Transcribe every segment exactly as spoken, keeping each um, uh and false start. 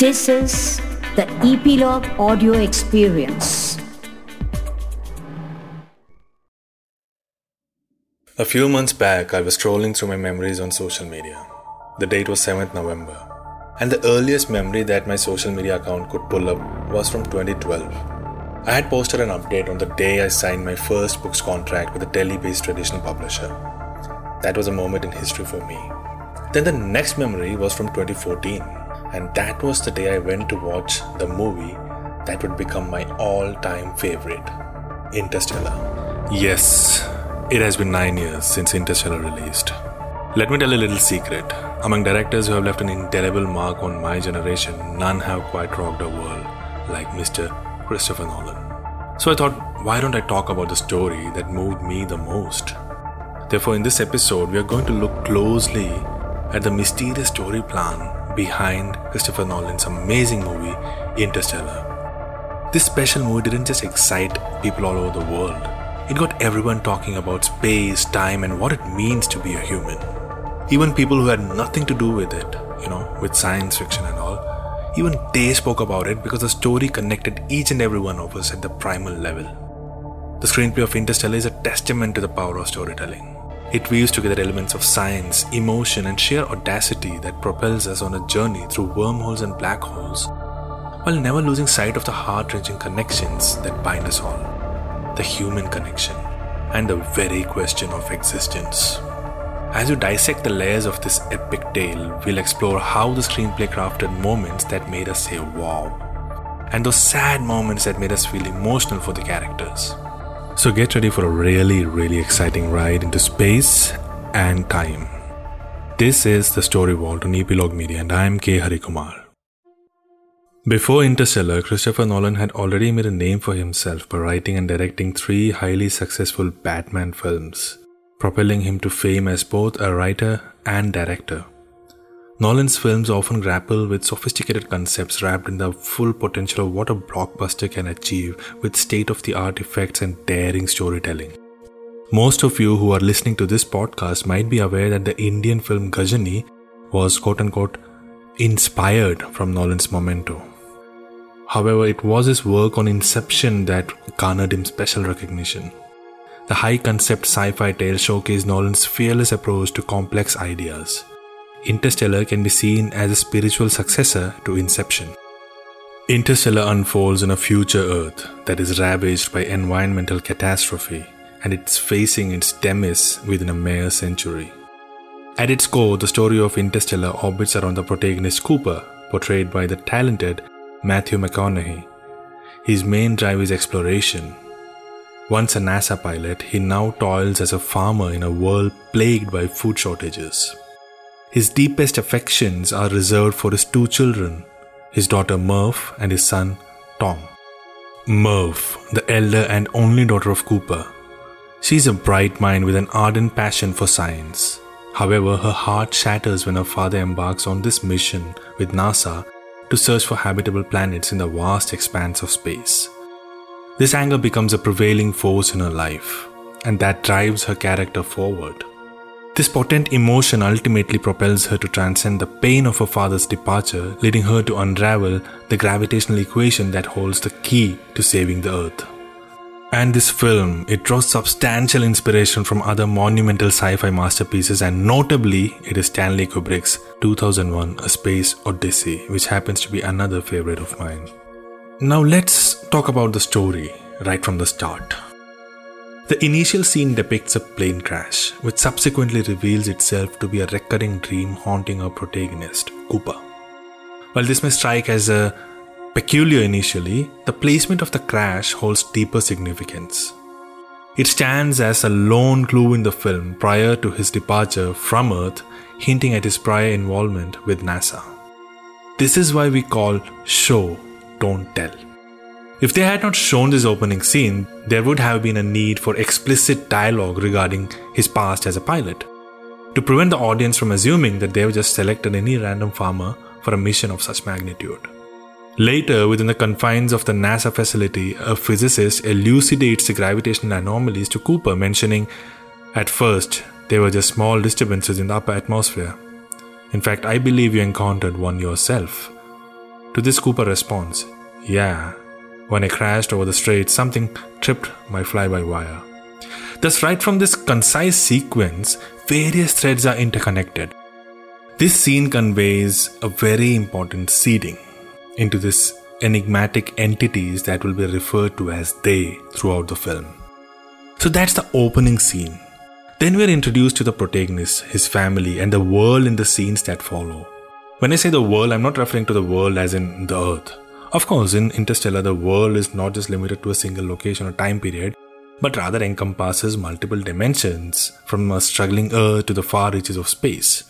This is the Epilogue Audio Experience. A few months back, I was scrolling through my memories on social media. The date was seventh of November, and the earliest memory that my social media account could pull up was from twenty twelve. I had posted an update on the day I signed my first book's contract with a Delhi-based traditional publisher. That was a moment in history for me. Then the next memory was from twenty fourteen, and that was the day I went to watch the movie that would become my all-time favorite, Interstellar. Yes, it has been nine years since Interstellar released. Let me tell a little secret. Among directors who have left an indelible mark on my generation, none have quite rocked the world like Mister Christopher Nolan. So I thought, why don't I talk about the story that moved me the most? Therefore, in this episode, we are going to look closely at the mysterious story plan behind Christopher Nolan's amazing movie, Interstellar. This special movie didn't just excite people all over the world. It got everyone talking about space, time, and what it means to be a human. Even people who had nothing to do with it, you know, with science fiction and all, even they spoke about it because the story connected each and every one of us at the primal level. The screenplay of Interstellar is a testament to the power of storytelling. It weaves together elements of science, emotion, and sheer audacity that propels us on a journey through wormholes and black holes, while never losing sight of the heart-wrenching connections that bind us all, the human connection, and the very question of existence. As you dissect the layers of this epic tale, we'll explore how the screenplay crafted moments that made us say wow, and those sad moments that made us feel emotional for the characters. So get ready for a really, really exciting ride into space and time. This is The Story Vault on Epilogue Media, and I am K. Hari Kumar. Before Interstellar, Christopher Nolan had already made a name for himself by writing and directing three highly successful Batman films, propelling him to fame as both a writer and director. Nolan's films often grapple with sophisticated concepts wrapped in the full potential of what a blockbuster can achieve with state-of-the-art effects and daring storytelling. Most of you who are listening to this podcast might be aware that the Indian film Ghajini was quote-unquote inspired from Nolan's Memento. However, it was his work on Inception that garnered him special recognition. The high-concept sci-fi tale showcased Nolan's fearless approach to complex ideas. Interstellar can be seen as a spiritual successor to Inception. Interstellar unfolds in a future Earth that is ravaged by environmental catastrophe, and it's facing its demise within a mere century. At its core, the story of Interstellar orbits around the protagonist Cooper, portrayed by the talented Matthew McConaughey. His main drive is exploration. Once a NASA pilot, he now toils as a farmer in a world plagued by food shortages. His deepest affections are reserved for his two children, his daughter Murph and his son Tom. Murph, the elder and only daughter of Cooper. She's a bright mind with an ardent passion for science. However, her heart shatters when her father embarks on this mission with NASA to search for habitable planets in the vast expanse of space. This anger becomes a prevailing force in her life, and that drives her character forward. This potent emotion ultimately propels her to transcend the pain of her father's departure, leading her to unravel the gravitational equation that holds the key to saving the Earth. And this film, it draws substantial inspiration from other monumental sci-fi masterpieces, and notably, it is Stanley Kubrick's two thousand one: A Space Odyssey, which happens to be another favorite of mine. Now let's talk about the story right from the start. The initial scene depicts a plane crash, which subsequently reveals itself to be a recurring dream haunting our protagonist, Cooper. While this may strike as a peculiar initially, the placement of the crash holds deeper significance. It stands as a lone clue in the film prior to his departure from Earth, hinting at his prior involvement with NASA. This is why we call show, don't tell. If they had not shown this opening scene, there would have been a need for explicit dialogue regarding his past as a pilot, to prevent the audience from assuming that they have just selected any random farmer for a mission of such magnitude. Later, within the confines of the NASA facility, a physicist elucidates the gravitational anomalies to Cooper, mentioning, "At first, they were just small disturbances in the upper atmosphere. In fact, I believe you encountered one yourself. To this Cooper responds, "Yeah, when I crashed over the strait, something tripped my fly-by-wire." Thus, right from this concise sequence, various threads are interconnected. This scene conveys a very important seeding into this enigmatic entities that will be referred to as they throughout the film. So that's the opening scene. Then we're introduced to the protagonist, his family, and the world in the scenes that follow. When I say the world, I'm not referring to the world as in the Earth. Of course, in Interstellar, the world is not just limited to a single location or time period, but rather encompasses multiple dimensions, from a struggling Earth to the far reaches of space.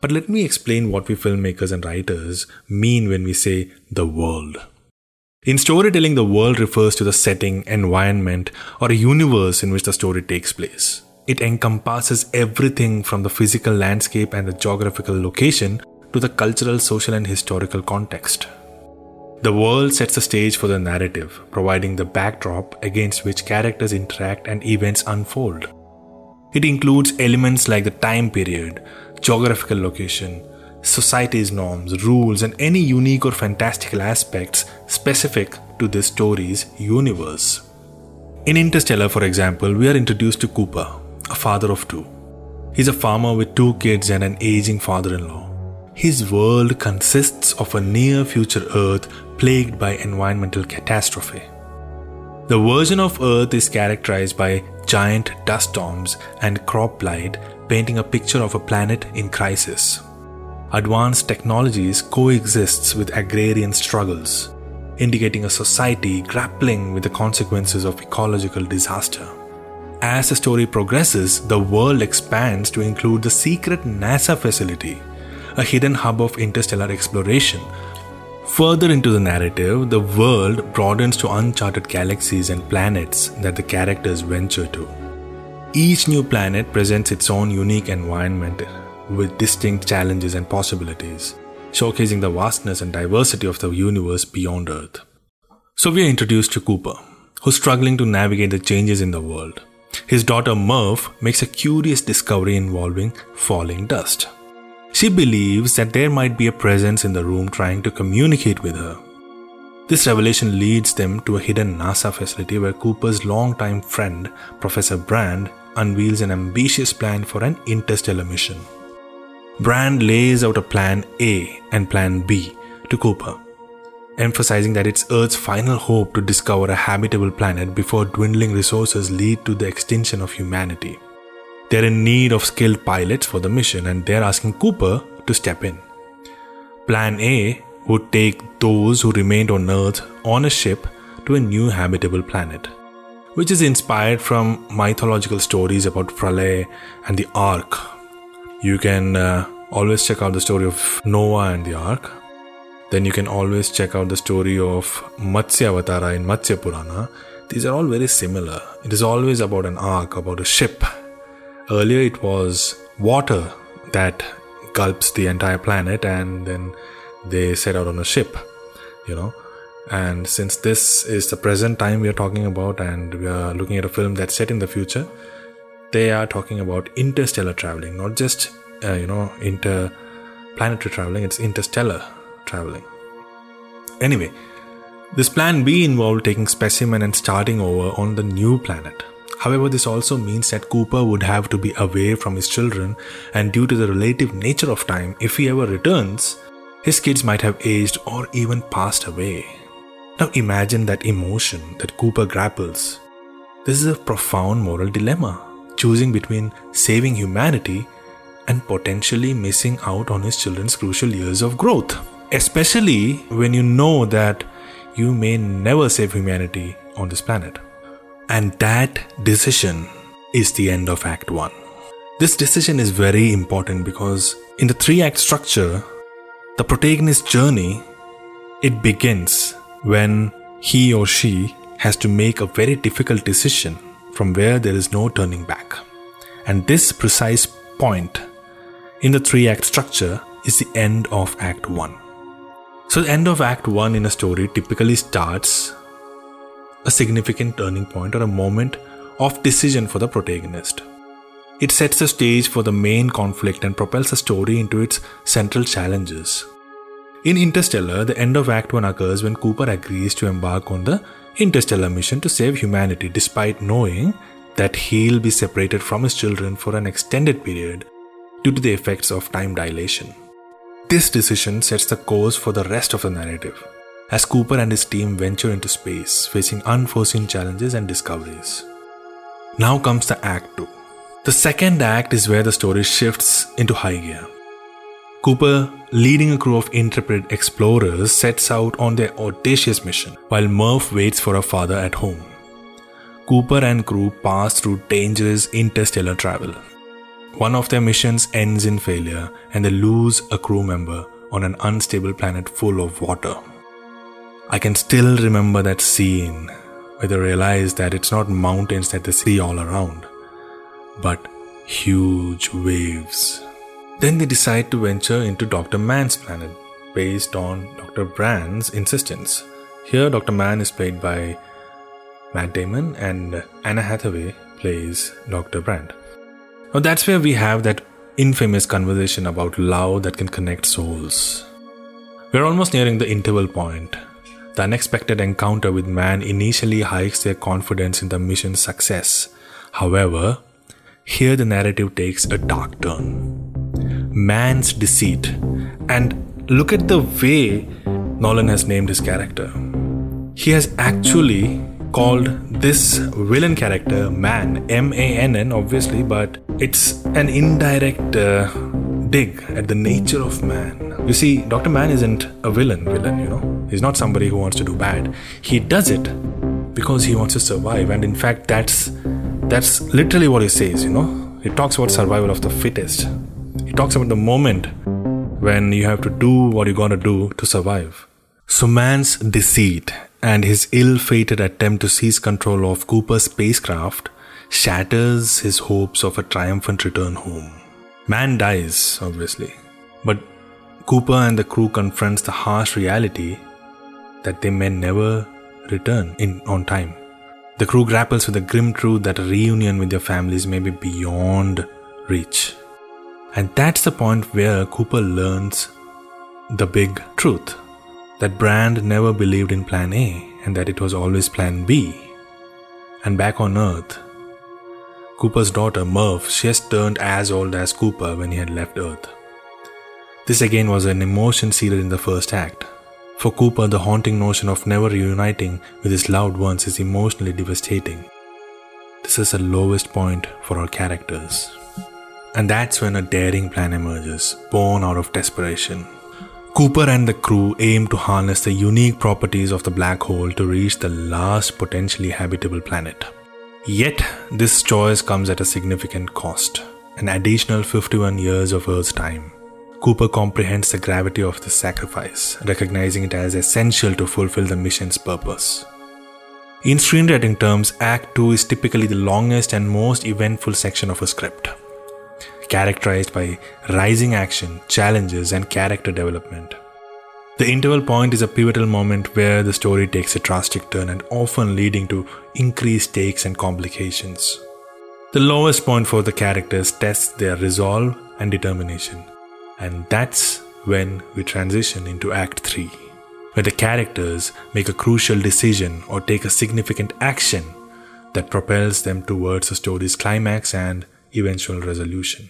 But let me explain what we filmmakers and writers mean when we say the world. In storytelling, the world refers to the setting, environment, or a universe in which the story takes place. It encompasses everything from the physical landscape and the geographical location to the cultural, social, and historical context. The world sets the stage for the narrative, providing the backdrop against which characters interact and events unfold. It includes elements like the time period, geographical location, society's norms, rules, and any unique or fantastical aspects specific to this story's universe. In Interstellar, for example, we are introduced to Cooper, a father of two. He's a farmer with two kids and an aging father-in-law. His world consists of a near-future Earth plagued by environmental catastrophe. The version of Earth is characterized by giant dust storms and crop blight, painting a picture of a planet in crisis. Advanced technologies coexist with agrarian struggles, indicating a society grappling with the consequences of ecological disaster. As the story progresses, the world expands to include the secret NASA facility, a hidden hub of interstellar exploration. Further into the narrative, the world broadens to uncharted galaxies and planets that the characters venture to. Each new planet presents its own unique environment with distinct challenges and possibilities, showcasing the vastness and diversity of the universe beyond Earth. So we are introduced to Cooper, who's struggling to navigate the changes in the world. His daughter Murph makes a curious discovery involving falling dust. She believes that there might be a presence in the room trying to communicate with her. This revelation leads them to a hidden NASA facility where Cooper's longtime friend, Professor Brand, unveils an ambitious plan for an interstellar mission. Brand lays out a plan A and plan B to Cooper, emphasizing that it's Earth's final hope to discover a habitable planet before dwindling resources lead to the extinction of humanity. They're in need of skilled pilots for the mission, and they're asking Cooper to step in. Plan A would take those who remained on Earth on a ship to a new habitable planet, which is inspired from mythological stories about Pralay and the Ark. You can uh, always check out the story of Noah and the Ark. Then you can always check out the story of Matsya Avatara in Matsya Purana. These are all very similar. It is always about an ark, about a ship. Earlier it was water that gulps the entire planet, and then they set out on a ship, you know. And since this is the present time we are talking about, and we are looking at a film that's set in the future, they are talking about interstellar traveling, not just, uh, you know, interplanetary traveling, it's interstellar traveling. Anyway, this plan B involved taking specimen and starting over on the new planet. However, this also means that Cooper would have to be away from his children, and due to the relative nature of time, if he ever returns, his kids might have aged or even passed away. Now imagine that emotion that Cooper grapples. This is a profound moral dilemma, choosing between saving humanity and potentially missing out on his children's crucial years of growth, especially when you know that you may never save humanity on this planet. And that decision is the end of Act one. This decision is very important because in the three-act structure, the protagonist's journey, it begins when he or she has to make a very difficult decision from where there is no turning back. And this precise point in the three-act structure is the end of Act one. So the end of Act one in a story typically starts a significant turning point or a moment of decision for the protagonist. It sets the stage for the main conflict and propels the story into its central challenges. In Interstellar, the end of Act one occurs when Cooper agrees to embark on the interstellar mission to save humanity, despite knowing that he'll be separated from his children for an extended period due to the effects of time dilation. This decision sets the course for the rest of the narrative, as Cooper and his team venture into space, facing unforeseen challenges and discoveries. Now comes the Act two. The second act is where the story shifts into high gear. Cooper, leading a crew of intrepid explorers, sets out on their audacious mission, while Murph waits for her father at home. Cooper and crew pass through dangerous interstellar travel. One of their missions ends in failure, and they lose a crew member on an unstable planet full of water. I can still remember that scene where they realize that it's not mountains that they see all around, but huge waves. Then they decide to venture into Doctor Mann's planet, based on Doctor Brand's insistence. Here, Doctor Mann is played by Matt Damon, and Anna Hathaway plays Doctor Brand. Now that's where we have that infamous conversation about love that can connect souls. We're almost nearing the interval point. The unexpected encounter with Mann initially hikes their confidence in the mission's success. However, here the narrative takes a dark turn. Man's deceit, and look at the way Nolan has named his character. He has actually called this villain character Man, M A N N obviously, but it's an indirect uh, dig at the nature of man. You see, Doctor Man isn't a villain villain, you know. He's not somebody who wants to do bad. He does it because he wants to survive, and in fact that's that's literally what he says, you know. He talks about survival of the fittest. He talks about the moment when you have to do what you gotta do to survive. So Mann's deceit and his ill-fated attempt to seize control of Cooper's spacecraft shatters his hopes of a triumphant return home. Mann dies, obviously, but Cooper and the crew confronts the harsh reality that they may never return in on time. The crew grapples with the grim truth that a reunion with their families may be beyond reach. And that's the point where Cooper learns the big truth, that Brand never believed in Plan A and that it was always Plan B. And back on Earth, Cooper's daughter Murph just turned as old as Cooper when he had left Earth. This again was an emotion seeded in the first act. For Cooper, the haunting notion of never reuniting with his loved ones is emotionally devastating. This is the lowest point for our characters. And that's when a daring plan emerges, born out of desperation. Cooper and the crew aim to harness the unique properties of the black hole to reach the last potentially habitable planet. Yet, this choice comes at a significant cost, an additional fifty-one years of Earth's time. Cooper comprehends the gravity of this sacrifice, recognizing it as essential to fulfill the mission's purpose. In screenwriting terms, Act two is typically the longest and most eventful section of a script, characterized by rising action, challenges, and character development. The interval point is a pivotal moment where the story takes a drastic turn, and often leading to increased stakes and complications. The lowest point for the characters tests their resolve and determination, and that's when we transition into Act three, where the characters make a crucial decision or take a significant action that propels them towards the story's climax and eventual resolution.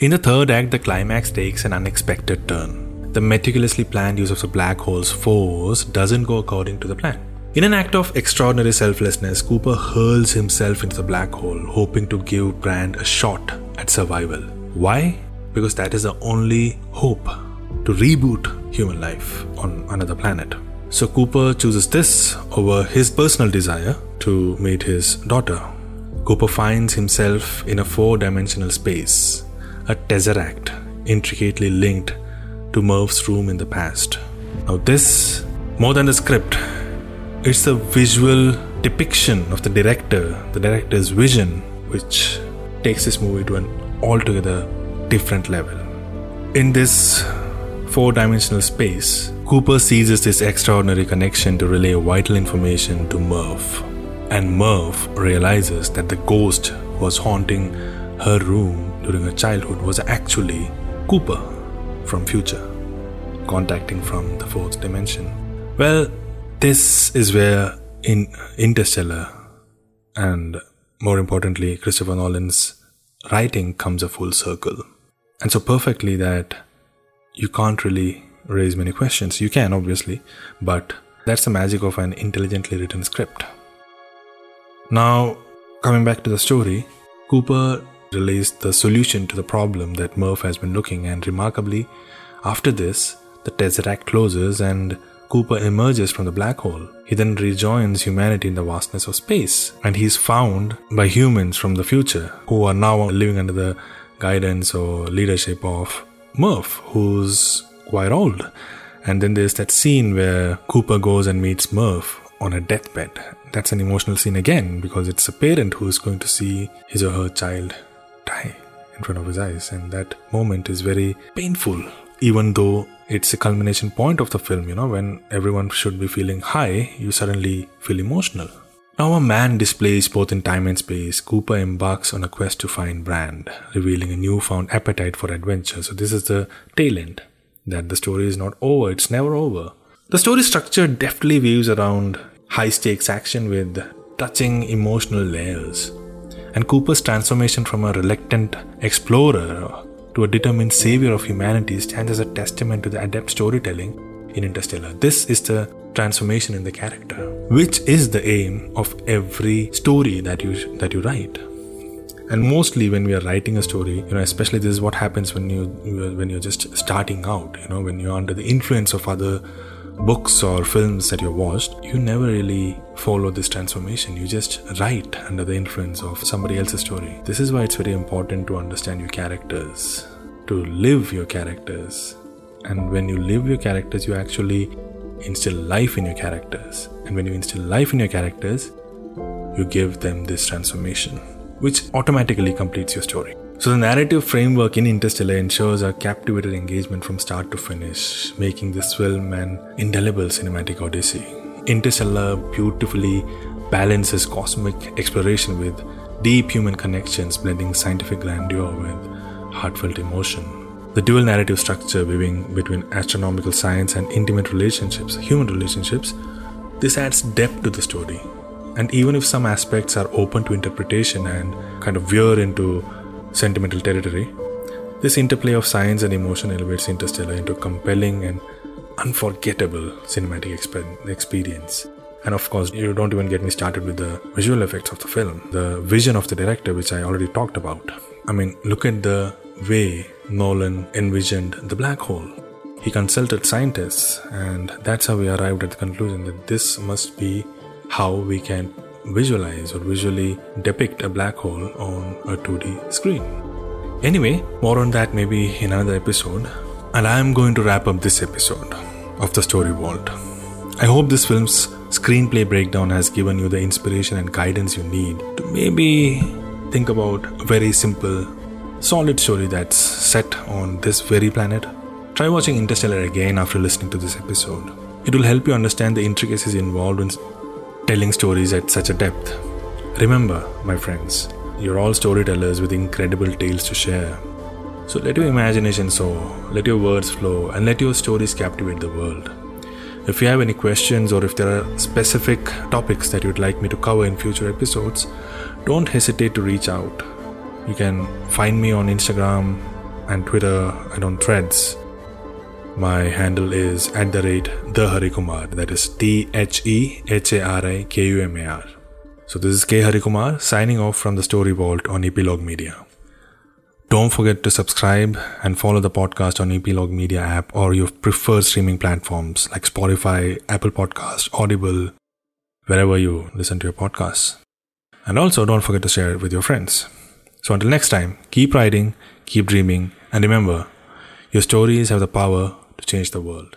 In the third act, the climax takes an unexpected turn. The meticulously planned use of the black hole's force doesn't go according to the plan. In an act of extraordinary selflessness, Cooper hurls himself into the black hole, hoping to give Brand a shot at survival. Why? Because that is the only hope to reboot human life on another planet. So Cooper chooses this over his personal desire to meet his daughter. Cooper finds himself in a four-dimensional space, a tesseract intricately linked to Murph's room in the past. Now this, more than the script, it's a visual depiction of the director, the director's vision, which takes this movie to an altogether different level. In this four-dimensional space, Cooper seizes this extraordinary connection to relay vital information to Murph. And Murph realizes that the ghost who was haunting her room during her childhood was actually Cooper from future. contacting from the fourth dimension. Well, this is where in Interstellar and more importantly Christopher Nolan's writing comes a full circle. And so perfectly that you can't really raise many questions. You can obviously, but that's the magic of an intelligently written script. Now, coming back to the story, Cooper relays the solution to the problem that Murph has been looking, and remarkably, after this, the Tesseract closes and Cooper emerges from the black hole. He then rejoins humanity in the vastness of space, and he is found by humans from the future who are now living under the guidance or leadership of Murph, who's quite old. And then there's that scene where Cooper goes and meets Murph on a deathbed. That's an emotional scene again, because it's a parent who is going to see his or her child die in front of his eyes, and that moment is very painful, even though it's a culmination point of the film. You know, when everyone should be feeling high, you suddenly feel emotional. Now a man displaced both in time and space, Cooper embarks on a quest to find Brand, revealing a newfound appetite for adventure. So this is the tail end, that the story is not over, it's never over. The story structure deftly weaves around high-stakes action with touching emotional layers. And Cooper's transformation from a reluctant explorer to a determined savior of humanity stands as a testament to the adept storytelling in Interstellar. This is the transformation in the character, which is the aim of every story that you that you write. And mostly when we are writing a story, you know, especially this is what happens when you when you're just starting out. You know, when you're under the influence of other books or films that you've watched, you never really follow this transformation. You just write under the influence of somebody else's story. This is why it's very important to understand your characters, to live your characters. And when you live your characters, you actually instill life in your characters. And when you instill life in your characters, you give them this transformation, which automatically completes your story. So the narrative framework in Interstellar ensures a captivating engagement from start to finish, making this film an indelible cinematic odyssey. Interstellar beautifully balances cosmic exploration with deep human connections, blending scientific grandeur with heartfelt emotion. The dual narrative structure weaving between astronomical science and intimate relationships, human relationships, this adds depth to the story. And even if some aspects are open to interpretation and kind of veer into sentimental territory, this interplay of science and emotion elevates Interstellar into a compelling and unforgettable cinematic exp- experience. And of course, you don't even get me started with the visual effects of the film, the vision of the director, which I already talked about. I mean, look at the way Nolan envisioned the black hole. He consulted scientists, and that's how we arrived at the conclusion that this must be how we can visualize or visually depict a black hole on a two D screen. Anyway, more on that maybe in another episode. And I am going to wrap up this episode of The Story Vault. I hope this film's screenplay breakdown has given you the inspiration and guidance you need to maybe think about a very simple, solid story that's set on this very planet. Try watching Interstellar again after listening to this episode. It will help you understand the intricacies involved in telling stories at such a depth. Remember, my friends, you're all storytellers with incredible tales to share. So let your imagination soar, let your words flow, and let your stories captivate the world. If you have any questions or if there are specific topics that you'd like me to cover in future episodes, don't hesitate to reach out. You can find me on Instagram and Twitter and on Threads. My handle is at the rate The Hari Kumar, that is T H E H A R I K U M A R. So this is K. Hari Kumar signing off from The Story Vault on Epilogue Media. Don't forget to subscribe and follow the podcast on Epilogue Media app or your preferred streaming platforms like Spotify, Apple Podcasts, Audible, wherever you listen to your podcasts. And also don't forget to share it with your friends. So until next time, keep writing, keep dreaming, and remember, your stories have the power to change the world.